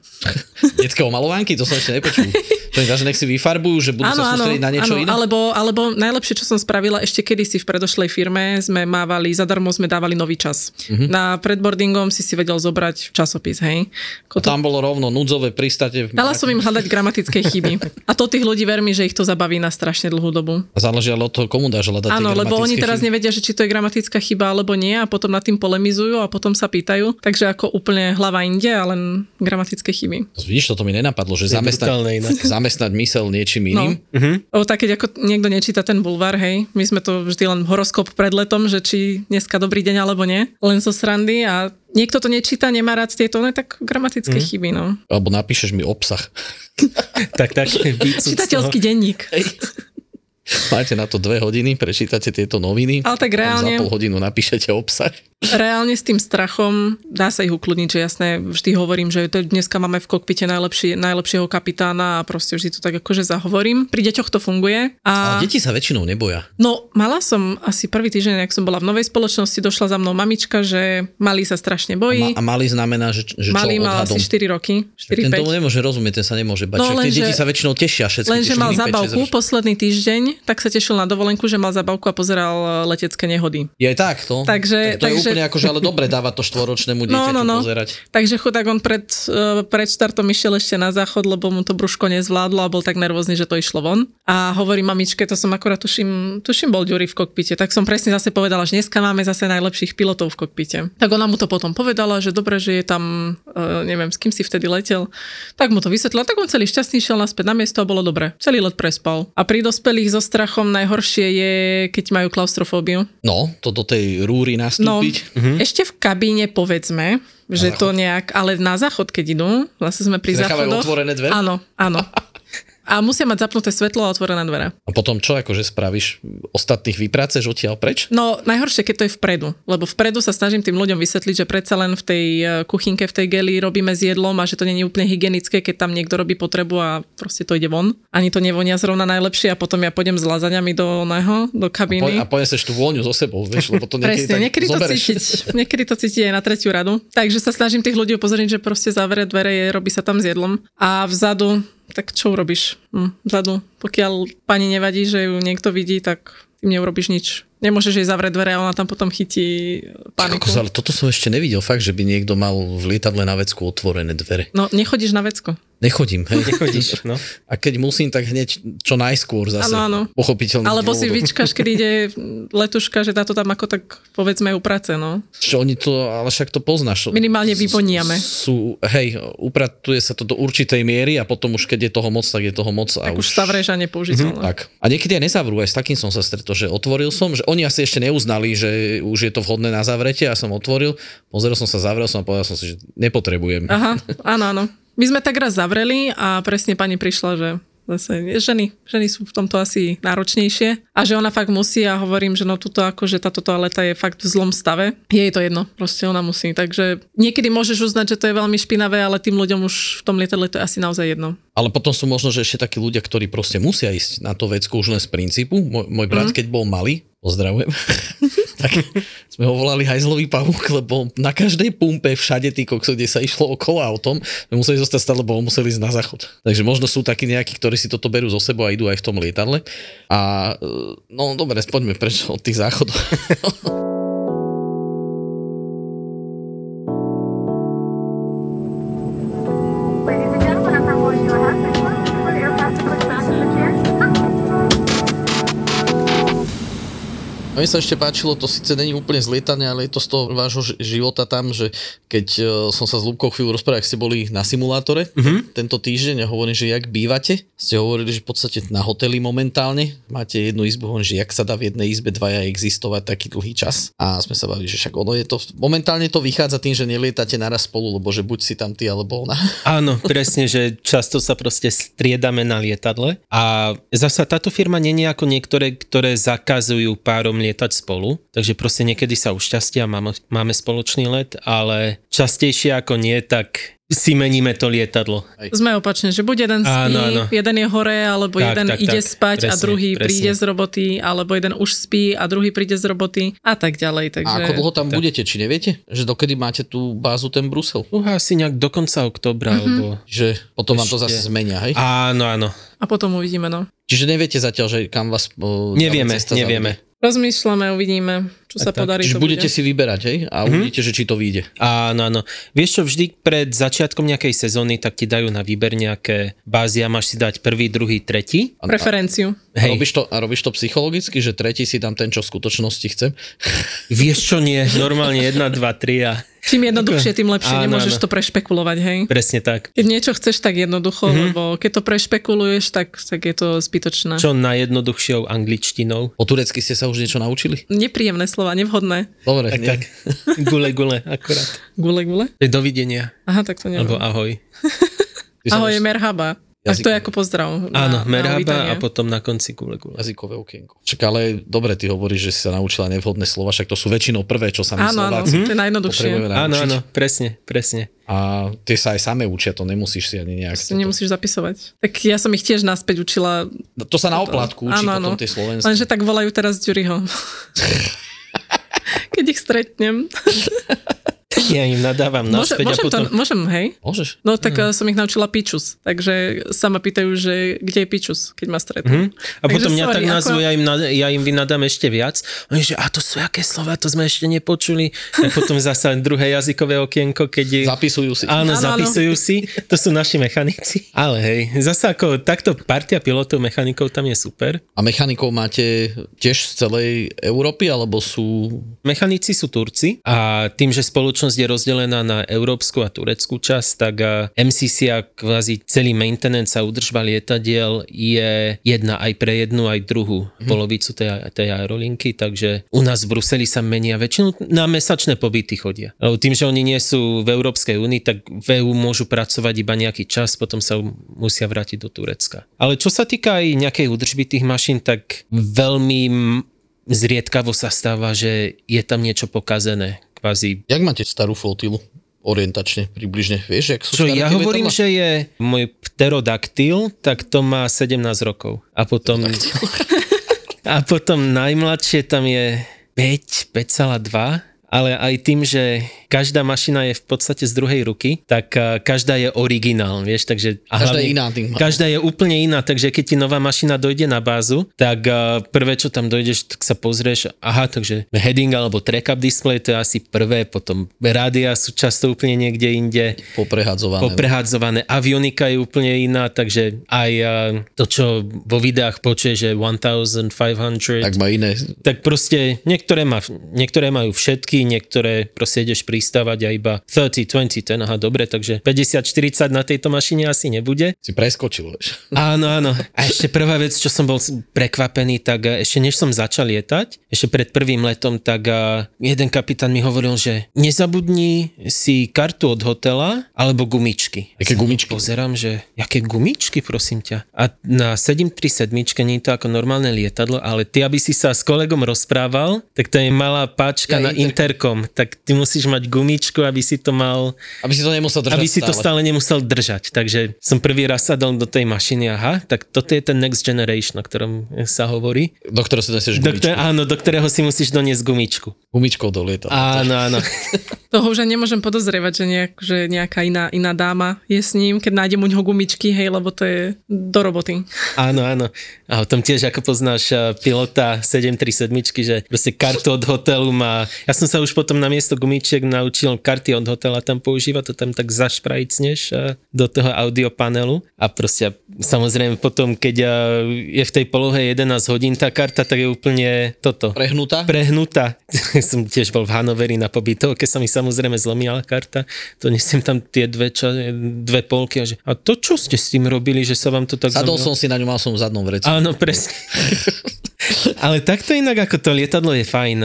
Detské omalovánky? To som ešte nepočul. To je, že nech si vyfarbujú, že budú sa sústrediť na niečo iné? Alebo najlepšie, čo som spravila, ešte kedysi v predošlej firme sme mávali, zadarmo sme dávali nový čas. Uh-huh. Na predboardingom si vedel zobrať časopis, hej? Tam bolo rovno núdzové pristátie. Dala som im hľadať gramatické chyby. A to tých ľudí, vermi, že ich to zabaví na strašne dlhú dobu. Záležalo to, komu dáš hľadať tie gramatické chyby. Áno, lebo oni teraz nevedia, že či to je gramatická chyba alebo nie a potom nad tým polemizujú a potom sa pýtajú. Takže ako úplne hlava inde, ale gramatické chyby. Vidíš, toto mi nenapadlo, že zamestnať myseľ niečím iným. No. Uh-huh. Tak keď ako niekto nečíta ten bulvár, hej, my sme to vždy len horoskop pred letom, že či dneska dobrý deň alebo nie, len zo srandy a niekto to nečíta, nemá rád tieto, no tak gramatické chyby, no. Alebo napíšeš mi obsah. tak. Čitateľský denník. Máte na to 2 hodiny, prečítate tieto noviny, ale tak reálne, za pol hodinu napíšete obsah. Reálne s tým strachom dá sa ich ukludniť, že jasné, vždy hovorím, že dneska máme v kokpite najlepšieho kapitána a proste vždy to tak akože zahovorím. Pri deťoch to funguje. Ale deti sa väčšinou neboja. No, mala som asi prvý týždeň, ak som bola v novej spoločnosti, došla za mnou mamička, že malý sa strašne bojí. A malý znamená, že malý čo odhadom? Malý mal asi 4 roky, 4-5. Ten tomu nemôže rozumieť, ten sa nemôže bať. No, tie deti sa väčšinou tešia, všetci tešili. Lenže mal zábavku posledný týždeň, tak sa tešil na dovolenku, že mal zabavku a pozeral letecké nehody. Je takto. Takže, je úplne akože, ale dobre dáva to 4-ročnému dieťaťu pozerať. Takže chudák on pred štartom išiel ešte na záchod, lebo mu to brúško nezvládlo a bol tak nervózny, že to išlo von. A hovorí mamičke, to som akorát tuším bol Ďuri v kokpite, tak som presne zase povedala, že dneska máme zase najlepších pilotov v kokpite. Tak ona mu to potom povedala, že dobre, že je tam, neviem, s kým si vtedy letel. Tak mu to vysvetlila, tak on celý šťastný šiel naspäť na miesto a bolo dobre. Celý let prespal. A pri dospelých zo strachom najhoršie je, keď majú klaustrofóbiu. No, to do tej rúry nastúpiť. No, ešte v kabíne povedzme, že to nejak, ale na záchod, keď idú, vlastne sme pri záchodoch. Nechávajú otvorené dvere? Áno. A musia mať zapnuté svetlo a otvorené dvere. A potom čo, akože spravíš? Ostatných vypráceš odtiaľ preč? No, najhoršie, keď to je vpredu. Lebo vpredu sa snažím tým ľuďom vysvetliť, že predsa len v tej kuchynke, v tej geli robíme s jedlom a že to nie je úplne hygienické, keď tam niekto robí potrebu a proste to ide von. Ani to nevonia zrovna najlepšie a potom ja pôjdem s lazaňami do kabíny. A poneseš tú vôňu so sebou, vieš, lebo to niekedy tak zobereš. Niekedy to cítiť aj na 3. radu. Takže sa snažím tých ľudí upozorniť, že proste zavere dvere, robí sa tam s jedlom. A vzadu tak čo urobíš? Vzadu. Pokiaľ pani nevadí, že ju niekto vidí, tak im neurobiš nič. Nemôžeš jej zavrieť dvere a ona tam potom chytí paniku. Ale toto som ešte nevidel fakt, že by niekto mal v lietadle na vecku otvorené dvere. No, nechodíš na vecko. Nechodím, hej. Nechodíš, no. A keď musím, tak hneď čo najskôr zase. Áno, pochopiteľne. Alebo si vyčkáš, keď ide letuška, že táto tam ako tak povedzme uprace, no. Čo oni to, ale však to poznáš. Minimálne vyponiame. Hej, upratuje sa to do určitej miery a potom už keď je toho moc, tak je toho moc. A tak už zavrieš a nepoužiteľné. Tak. A niekedy aj nezavrú, aj s takým som sa stretol, že otvoril som, že oni asi ešte neuznali, že už je to vhodné na zavretie, ja som otvoril, pozrel som sa, zavrel som a povedal som si, že nepotrebujem. Aha, áno, áno. My sme tak raz zavreli a presne pani prišla, že zase ženy sú v tomto asi náročnejšie a že ona fakt musí a hovorím, že no tuto akože táto toaleta je fakt v zlom stave. Je jej to jedno, proste ona musí. Takže niekedy môžeš uznať, že to je veľmi špinavé, ale tým ľuďom už v tom lietadle to je asi naozaj jedno. Ale potom sú možno, že ešte takí ľudia, ktorí proste musia ísť na to vecko už len z princípu. Môj brat, keď bol malý, pozdravujem, tak sme ho volali hajzlový pavúk, lebo na každej pumpe všade tý kokso, kde sa išlo okolo autom, sme museli zostať stále, lebo museli ísť na záchod. Takže možno sú takí nejakí, ktorí si toto berú zo sebou a idú aj v tom lietadle. A no dobre, poďme preč od tých záchodov. Mne sa ešte páčilo, to síce není úplne z lietania, ale je to z toho vášho života tam, že keď som sa s Ľubkou chvíľu rozprával, ak ste boli na simulátore tento týždeň a hovorím, že jak bývate, ste hovorili, že v podstate na hoteli momentálne máte jednu izbu, hovorím, že jak sa dá v jednej izbe dvaja existovať taký dlhý čas a sme sa bavili, že však ono je to, momentálne to vychádza tým, že nelietate naraz spolu, lebo že buď si tam ty alebo ona. Áno, presne, že často sa proste striedame na lietadle a zasa táto firma nie je ako niektoré, ktoré zakazujú párom lietať spolu, takže proste niekedy sa ušťastia, máme spoločný let, ale častejšie ako nie, tak si meníme to lietadlo. Sme opačne, že buď jeden spí, áno. Jeden je hore, alebo tak, jeden tak, ide tak, spať presne, a druhý presne. Príde z roboty, alebo jeden už spí a druhý príde z roboty a tak ďalej. Takže... A ako dlho tam budete, či neviete? Že dokedy máte tú bázu, ten Brusel? Asi nejak do konca októbra, alebo... Že potom vám to zase zmenia, hej? Áno, áno. A potom uvidíme, no. Čiže neviete zatiaľ, že kam vás... Nevieme. Rozmýšľame, uvidíme, čo sa podarí. Čiže budete si vyberať, hej? A uvidíte, že či to vyjde. Áno. Vieš čo, vždy pred začiatkom nejakej sezóny tak ti dajú na výber nejaké bázy a máš si dať prvý, druhý, tretí. Preferenciu. Hej. A robíš to psychologicky, že tretí si tam ten, čo v skutočnosti chcem? Vieš čo, nie. Normálne 1, 2, 3 a... Čím jednoduchšie, tým lepšie. Nemôžeš to prešpekulovať, hej? Presne tak. Keď niečo chceš, tak jednoducho, lebo keď to prešpekuluješ, tak je to zbytočné. Čo najjednoduchšou angličtinou. O turecky ste sa už niečo naučili? Nepríjemné slova, nevhodné. Dobre, tak. Gule, akorát. Gule? Dovidenia. Aha, tak to neviem. Alebo ahoj. Ahoj je merhaba. Jazyk... Tak to je ako pozdrav. Áno, merhaba a potom na konci gule. Jazykové okienko. Čak, ale dobre, ty hovoríš, že si sa naučila nevhodné slova, však to sú väčšinou prvé, čo sa my Slováci potrebujeme naučiť. Áno, to je najjednoduchšie. Áno, presne. A ty sa aj same učia, to nemusíš si ani nejak... To nemusíš zapisovať. Tak ja som ich tiež naspäť učila. To sa na oplátku učí potom tie slovenské. Lenže tak volajú teraz Ďuriho. Keď ich stretnem... Ja im nadávam naspäť a potom... Môžem, hej? Môžeš. No tak som ich naučila pičus, takže sa ma pýtajú, že kde je pičus, keď ma stretnú. A takže potom mňa sorry, tak nazvu, ako... ja im vynadám ešte viac. Oni, že to sú aké slova, to sme ešte nepočuli. A potom zasa druhé jazykové okienko, keď je... Zapisujú si. Áno, zapisujú si. To sú naši mechanici. Ale hej, zasa ako takto partia pilotov, mechanikov tam je super. A mechanikov máte tiež z celej Európy, alebo sú... Mechanici sú Turci a tým, že spoločnosť je rozdelená na európsku a tureckú časť, tak MCC a kvázi celý maintenance a údržba lietadiel je jedna aj pre jednu, aj druhú polovicu tej aerolinky, takže u nás v Bruseli sa menia väčšinu na mesačné pobyty chodia. Lebo tým, že oni nie sú v Európskej únii, tak v EU môžu pracovať iba nejaký čas, potom sa musia vrátiť do Turecka. Ale čo sa týka aj nejakej údržby tých mašín, tak veľmi zriedkavo sa stáva, že je tam niečo pokazené. Kvázi. Jak máte starú flotilu? Orientačne, približne. Vieš, jak sú staré? Ja hovorím, že je môj pterodaktyl, tak to má 17 rokov. A potom... najmladšie tam je 5,2 ale aj tým, že každá mašina je v podstate z druhej ruky, tak každá je originál, vieš, takže... Každá je iná. Každá je úplne iná, takže keď ti nová mašina dojde na bázu, tak prvé, čo tam dojdeš, tak sa pozrieš, aha, takže heading alebo track-up display, to je asi prvé, potom rádia sú často úplne niekde inde. Poprehadzované. Avionika je úplne iná, takže aj to, čo vo videách počuje, že 1500... Tak má iné. Tak proste niektoré majú všetky, niektoré proste ideš pristávať a iba 30, 20, ten, aha, dobre, takže 50, 40 na tejto mašine asi nebude. Si preskočil. Áno. A ešte prvá vec, čo som bol prekvapený, tak ešte než som začal lietať, ešte pred prvým letom, tak jeden kapitán mi hovoril, že nezabudni si kartu od hotela alebo gumičky. Jaké gumičky? Pozerám, že jaké gumičky, prosím ťa. A na 737-čke nie je to ako normálne lietadlo, ale ty, aby si sa s kolegom rozprával, tak to je malá páčka na interkom. Tak ty musíš mať gumičku, aby si to mal... Aby si to nemusel držať. Aby si to stále nemusel držať. Takže som prvý raz sadol do tej mašiny, aha, tak toto je ten next generation, o ktorom sa hovorí. Do ktorého si doniesieš gumičku. Áno, do ktorého si musíš doniesť gumičku. Gumičkou do lietadla. Áno. Toho už nemôžem podozrievať, že nejaká iná dáma je s ním, keď nájdem u ňoho gumičky, hej, lebo to je do roboty. Áno. A o tom tiež, ako poznáš pilota 737-čky, že proste kartu od hotelu má... Ja som sa už potom na miesto gumičiek naučil karty od hotela tam používať, to tam tak zašprajcneš do toho audiopanelu a proste samozrejme potom, keď je v tej polohe 11 hodín tá karta, tak je úplne toto. Prehnutá. Som tiež bol v Hanoveri na pobytovke, sa mi samozrejme zlomila karta, to nesiem tam tie dve polky a to čo ste s tým robili, že sa vám to tak zlomilo? Sadol som si na ňu, mal som v zadnom vrecu. Áno, presne. Ale takto inak, ako to lietadlo je fajn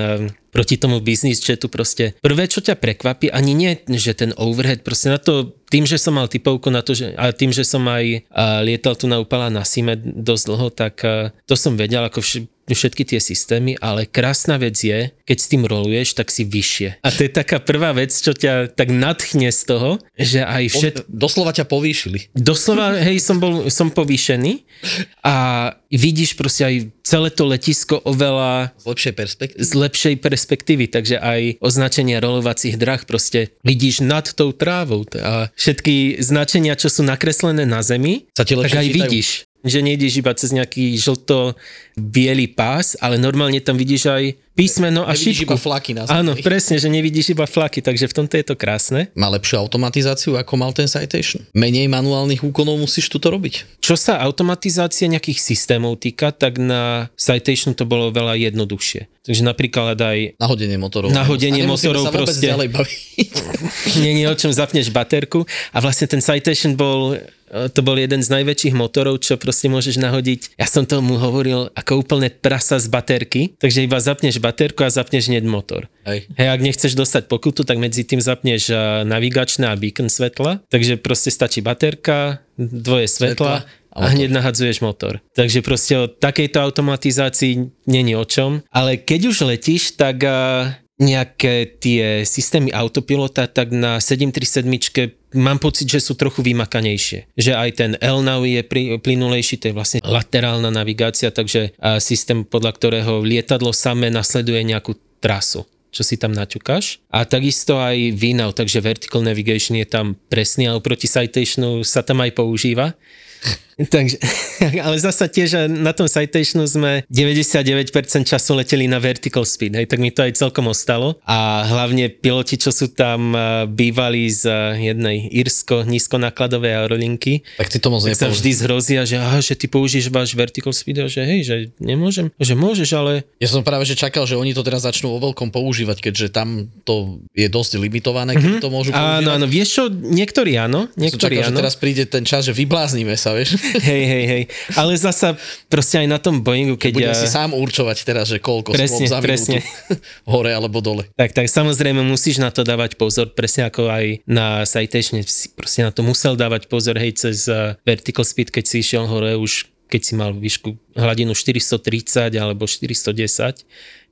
proti tomu biznis chatu proste. Prvé, čo ťa prekvapí, ani nie, že ten overhead, proste na to, tým, že som mal typovku na to, a tým, že som aj lietal tu na Upala na Sime dosť dlho, tak to som vedel, ako všetky tie systémy, ale krásna vec je, keď s tým roluješ, tak si vyššie. A to je taká prvá vec, čo ťa tak nadchne z toho, že aj všetko... Doslova ťa povýšili. Doslova, hej, som povýšený a vidíš proste aj celé to letisko oveľa... Z lepšej perspektívy, takže aj označenie rolovacích dráh proste vidíš nad tou trávou a všetky značenia, čo sú nakreslené na zemi, tak aj vidíš. Že nejdeš iba cez nejaký žlto-bielý pás, ale normálne tam vidíš aj písmeno a šipku. Nevidíš iba flaky na zemi. Áno, presne, že nevidíš iba flaky, takže v tomto je to krásne. Má lepšiu automatizáciu, ako mal ten Citation. Menej manuálnych úkonov musíš tuto robiť. Čo sa automatizácie nejakých systémov týka, tak na Citation to bolo veľa jednoduchšie. Takže napríklad aj... Nahodenie motorov proste. A nemusíme sa vôbec ďalej baviť. Nie, o čom zapneš baterku. A vlastne ten Citation to bol jeden z najväčších motorov, čo proste môžeš nahodiť. Ja som tomu hovoril ako úplne prasa z baterky, takže iba zapneš baterku a zapneš hneď motor. Hej, ak nechceš dostať pokutu, tak medzi tým zapneš navigačné a beacon svetla, takže proste stačí baterka, dvoje svetla a hneď nahadzuješ motor. Takže proste o takejto automatizácii není o čom, ale keď už letíš, tak nejaké tie systémy autopilota, tak na 737-čke mám pocit, že sú trochu vymakanejšie. Že aj ten LNAV je plynulejší, to je vlastne laterálna navigácia, takže systém, podľa ktorého lietadlo samé nasleduje nejakú trasu, čo si tam naťukáš. A takisto aj VNAV, takže vertical navigation je tam presný a oproti Citationu sa tam aj používa. Takže, ale zasa tiež na tom Citationu sme 99% času leteli na vertical speed, hej, tak mi to aj celkom ostalo a hlavne piloti, čo sú tam bývali z jednej nízkonákladovej aerolinky, tak ty to moc tak sa vždy zhrozia, že aha, že ty použíš váš vertical speed a že hej, že nemôžem, že môžeš, ale... Ja som práve že čakal, že oni to teraz začnú vo veľkom používať, keďže tam to je dosť limitované, keď to môžu používať. Áno, vieš čo, niektorí čakal, áno. Že teraz príde ten čas, že vybláznime sa, vieš? Hej. Ale zasa proste aj na tom Boeingu, keď... Budem si sám určovať teraz, že koľko slov za minútu hore alebo dole. Tak samozrejme musíš na to dávať pozor, presne ako aj na Citatione, proste na to musel dávať pozor, hej, cez vertical speed, keď si išiel hore už, keď si mal výšku hladinu 430 alebo 410,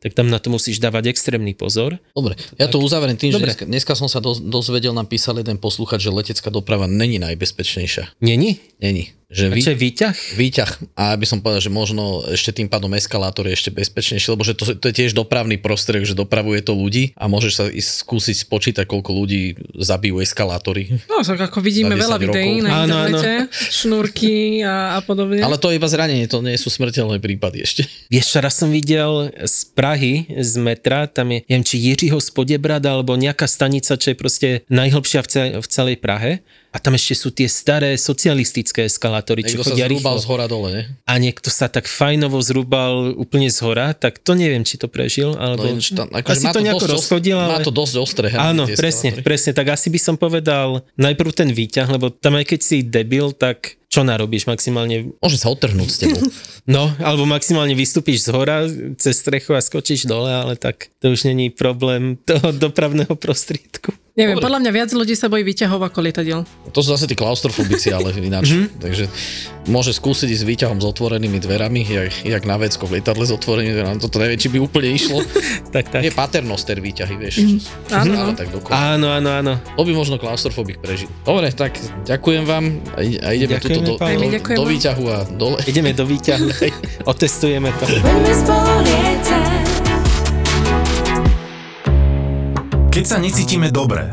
tak tam na to musíš dávať extrémny pozor. Dobre, ja to uzaveriem tým, že dneska som sa dozvedel, napísal jeden posluchač, že letecká doprava není najbezpečnejšia. Není? Není. Čo je výťah? Výťah. A ja by som povedal, že možno ešte tým pádom eskalátor je ešte bezpečnejší, lebo že to je tiež dopravný prostriedok, že dopravuje to ľudí a môžeš sa skúsiť spočítať, koľko ľudí zabijú eskalátory. No, tak ako vidíme veľa videí na internete, šnúrky a podobne. Ale to je iba zranenie, to nie sú smrteľné prípady ešte. Vieš, raz som videl z Prahy, z metra, tam je, neviem, či Jiřího Spodebrad alebo nejaká stanica, čo je proste najhlbšia v celej Prahe. A tam ešte sú tie staré socialistické eskalátory, čo chodia rýchlo. Niekto sa zrúbal z hora dole, ne? A niekto sa tak fajnovo zrúbal úplne z hora, tak to neviem, či to prežil, alebo... No, asi to nejako rozchodil, ale... Má to dosť ostré. Áno, presne, tak asi by som povedal najprv ten výťah, lebo tam aj keď si debil, tak... Čo narobíš maximálne? Môže sa otrhnúť s tebou. No, alebo maximálne vystúpiš z hora, cez strechu a skočíš dole, ale tak to už není problém toho dopravného prostriedku. Neviem, dobre. Podľa mňa viac ľudí sa bojí výťahov ako lietadiel. To sú zase tí klaustrofobici, ale ináč. Takže môže skúsiť ísť výťahom s otvorenými dverami, jak na vecko v lietadle s otvorenými dverami. Toto neviem, či by úplne išlo. Tak. Je paternoster výťahy, vieš. Áno. Áno. To by možno klaustrofobik prežil. Dobre, tak ďakujem vám a ideme tu do výťahu a dole. Ideme do výťahu. Otestujeme to. Keď sa necítime dobre,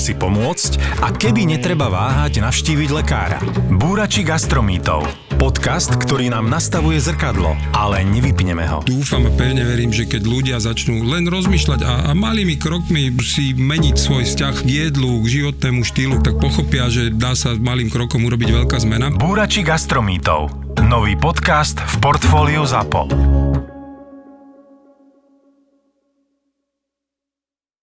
si pomôcť a kedy netreba váhať navštíviť lekára. Búrači gastromítov. Podcast, ktorý nám nastavuje zrkadlo, ale nevypneme ho. Dúfam a pevne verím, že keď ľudia začnú len rozmýšľať a malými krokmi si meniť svoj vzťah k jedlu, k životnému štýlu, tak pochopia, že dá sa malým krokom urobiť veľká zmena. Búrači gastromítov. Nový podcast v portfóliu ZAPO.